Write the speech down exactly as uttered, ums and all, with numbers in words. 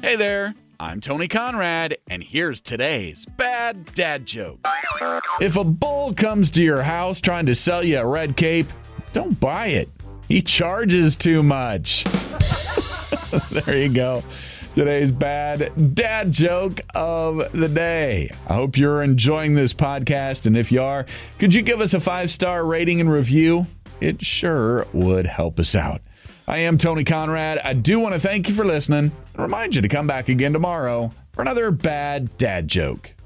Hey there, I'm Tony Conrad, and here's today's bad dad joke. If a bull comes to your house trying to sell you a red cape, don't buy it. He charges too much. There you go. Today's bad dad joke of the day. I hope you're enjoying this podcast, and if you are, could you give us a five-star rating and review? It sure would help us out. I am Tony Conrad. I do want to thank you for listening and remind you to come back again tomorrow for another bad dad joke.